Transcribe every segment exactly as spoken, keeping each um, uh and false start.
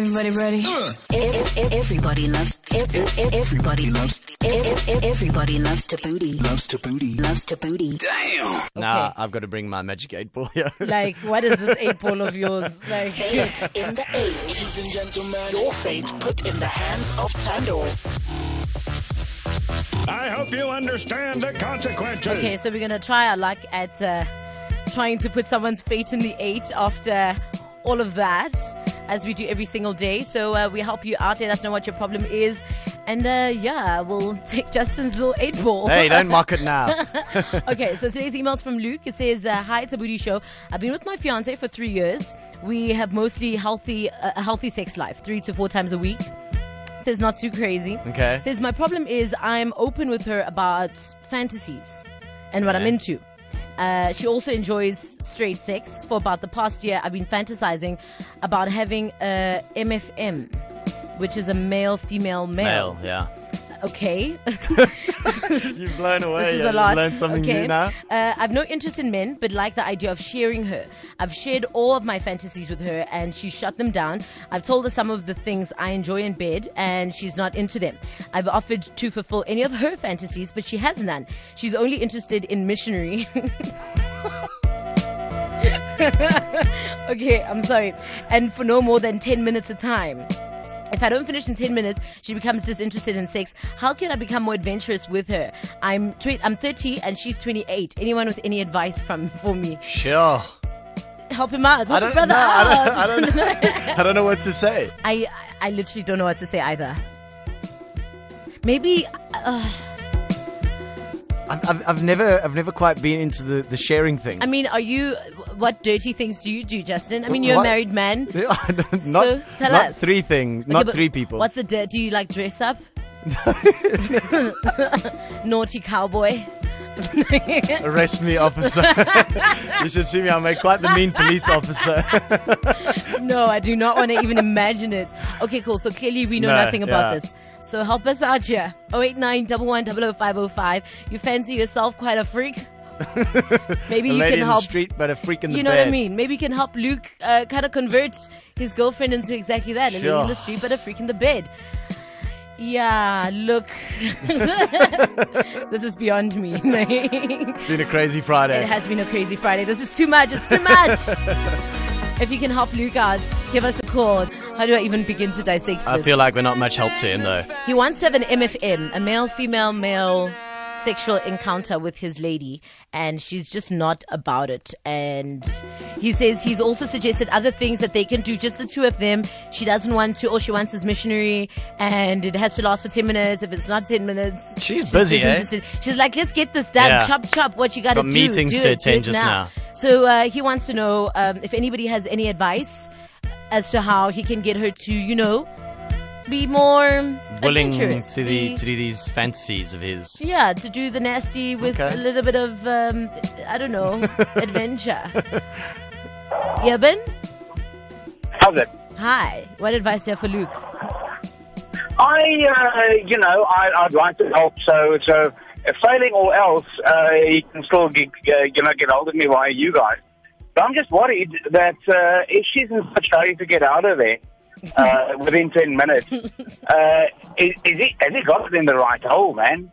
Everybody ready? Everybody loves. Everybody loves. Everybody loves to booty. Loves to booty. Loves to booty. Damn. Nah, I've got to bring my magic eight ball here. Like, what is this eight ball of yours? Like, fate in the eight, ladies and gentlemen. Your fate put in the hands of Tando. I hope you understand the consequences. Okay, so we're going to try our luck at uh, trying to put someone's fate in the eight after all of that, as we do every single day. So uh, we help you out. Let us know what your problem is. And uh, yeah, we'll take Justin's little eight ball. Hey, don't mock it now. Okay, so today's email's from Luke. It says, uh, hi, it's a Booty show. I've been with my fiance for three years. We have mostly healthy, uh, a healthy sex life, three to four times a week. Says not too crazy. Okay. Says my problem is I'm open with her about fantasies and what yeah. I'm into. Uh, she also enjoys straight sex. For about the past year, I've been fantasizing about having a M F M, which is a male-female male. Male, yeah. Okay. You've blown away. This is yeah. a lot. You've learned something okay. new now. Uh, I've no interest in men, but like the idea of sharing her. I've shared all of my fantasies with her, and she shut them down. I've told her some of the things I enjoy in bed, and she's not into them. I've offered to fulfill any of her fantasies, but she has none. She's only interested in missionary. Okay, I'm sorry. And for no more than ten minutes a time. If I don't finish in ten minutes, she becomes disinterested in sex. How can I become more adventurous with her? I'm tw- I'm thirty and she's twenty-eight. Anyone with any advice from for me? Sure. Help him out. Help your brother no, out. I don't, I, don't, I don't know what to say. I, I literally don't know what to say either. Maybe... Uh, I've, I've never I've never quite been into the, the sharing thing. I mean, are you... What dirty things do you do, Justin? I mean, you're what? a married man. not, so tell not us. three things. Okay, not three people. What's the dirt? Do you like dress up? Naughty cowboy. Arrest me, officer. You should see me. I'll make quite the mean police officer. No, I do not want to even imagine it. Okay, cool. So clearly we know no, nothing about yeah. this. So help us out here. oh eight nine one one, double oh five oh five. You fancy yourself quite a freak? Maybe a you lady can in help the street, but a freak in the you know bed. What I mean. Maybe you can help Luke uh, kind of convert his girlfriend into exactly that. Sure. A lady in the street, but a freak in the bed. Yeah, look, this is beyond me. It's been a crazy Friday. It has been a crazy Friday. This is too much. It's too much. If you can help Luke out, give us a call. How do I even begin to dissect this? I feel like we're not much help to him though. He wants to have an M F M, a male, female, male sexual encounter with his lady, and she's just not about it. And he says he's also suggested other things that they can do, just the two of them. She doesn't want to. All she wants is missionary, and it has to last for ten minutes. If it's not ten minutes, she's, she's busy, eh? She's like, let's get this done. Yeah. Chop chop, what you gotta got do meetings do to it, attend just now, now. So uh, he wants to know um, if anybody has any advice as to how he can get her to, you know, be more willing to the to do these fantasies of his. Yeah, to do the nasty with okay. a little bit of um, I don't know, adventure. Yeah, Ben. How's it? Hi. What advice do you have for Luke? I, uh, you know, I, I'd like to help. So, so if failing all else, uh, he can still get, uh, you know, get hold of me via you guys. But I'm just worried that uh, if she's in such a hurry to get out of there. Uh, within ten minutes, uh, is, is he has he got it in the right hole, man?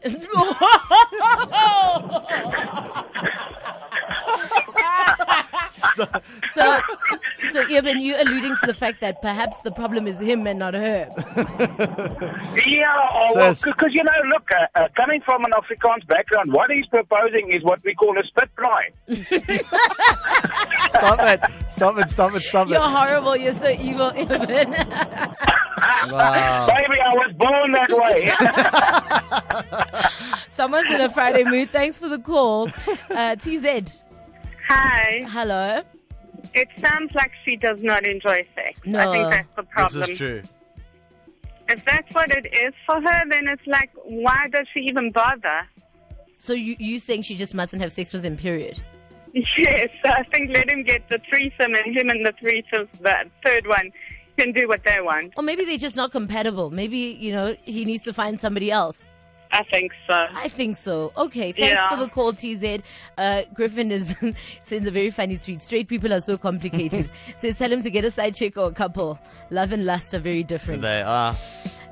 so, so, so, Eben, you're alluding to the fact that perhaps the problem is him and not her. Yeah, because so, well, you know, look, uh, uh, coming from an Afrikaans background, what he's proposing is what we call a spit pry. Stop it! Stop it! Stop it! Stop it! You're horrible. You're so evil, Eben. Wow. Baby, I was born that way. Someone's in a Friday mood. Thanks for the call, uh, T Z. Hi. Hello. It sounds like she does not enjoy sex. No. I think that's the problem. This is true. If that's what it is for her, then it's like, why does she even bother? So you you think she just mustn't have sex with him, period? Yes, I think let him get the threesome, and him and the threesome, the third one, can do what they want. Or maybe they're just not compatible. Maybe, you know, he needs to find somebody else. I think so. I think so. Okay, thanks yeah. for the call, T Z. Uh, Griffin is sends a very funny tweet. Straight people are so complicated. So tell him to get a side chick or a couple. Love and lust are very different. They are.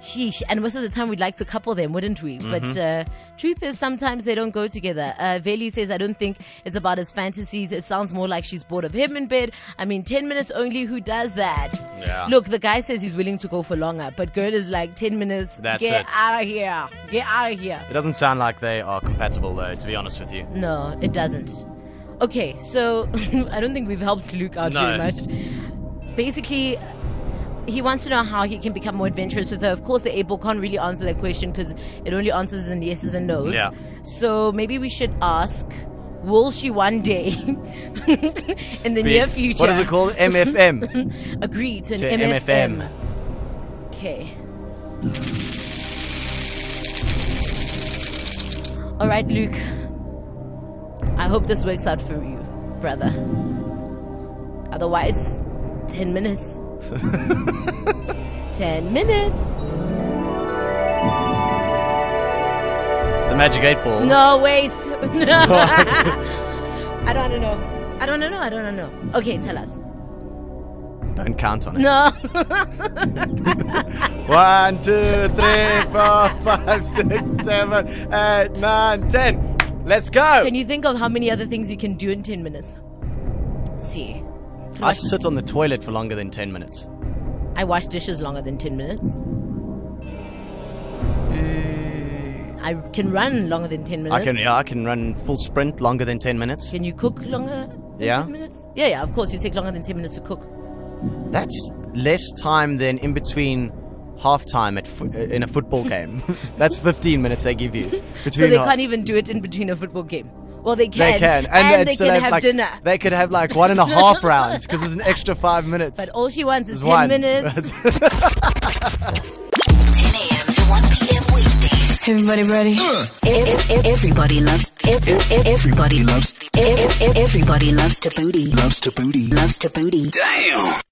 Sheesh. And most of the time we'd like to couple them, wouldn't we? Mm-hmm. But uh, truth is sometimes they don't go together. Uh, Veli says, I don't think it's about his fantasies. It sounds more like she's bored of him in bed. I mean, ten minutes only, who does that? Yeah. Look, the guy says he's willing to go for longer, but girl is like, ten minutes, That's get it. out of here. Get out of here. It doesn't sound like they are compatible though, to be honest with you. No, it doesn't. Okay, so I don't think we've helped Luke out no. very much. Basically... he wants to know how he can become more adventurous with her. Of course, the eight ball can't really answer that question because it only answers in yeses and nos. Yeah. So maybe we should ask, will she one day, in the Be, near future... what is it called? M F M. Agree to an to M F M. M F M. Okay. All right, Luke. I hope this works out for you, brother. Otherwise, ten minutes... ten minutes. The magic eight ball. No, wait. I don't know. I don't know. I don't know. Okay, tell us. Don't count on it. No. One, two, three, four, five, six, seven, eight, nine, ten. Let's go. Can you think of how many other things you can do in ten minutes? Let's see. I sit on the toilet for longer than ten minutes. I wash dishes longer than ten minutes. Mm, I can run longer than ten minutes. I can, yeah, I can run full sprint longer than ten minutes. Can you cook longer than yeah. ten minutes? Yeah, yeah, of course. You take longer than ten minutes to cook. That's less time than in between half-time at fo in a football game. That's fifteen minutes they give you. So they can't even do it in between a football game. Well, they can. They can. And, and they, they can have, have like, dinner. They could have like one and a half rounds because it's an extra five minutes. But all she wants is ten one. minutes. ten a m to one p m weekdays. Everybody ready? Uh. Everybody loves. Everybody loves. Everybody loves Tabooty. Loves Tabooty. Loves Tabooty. Damn.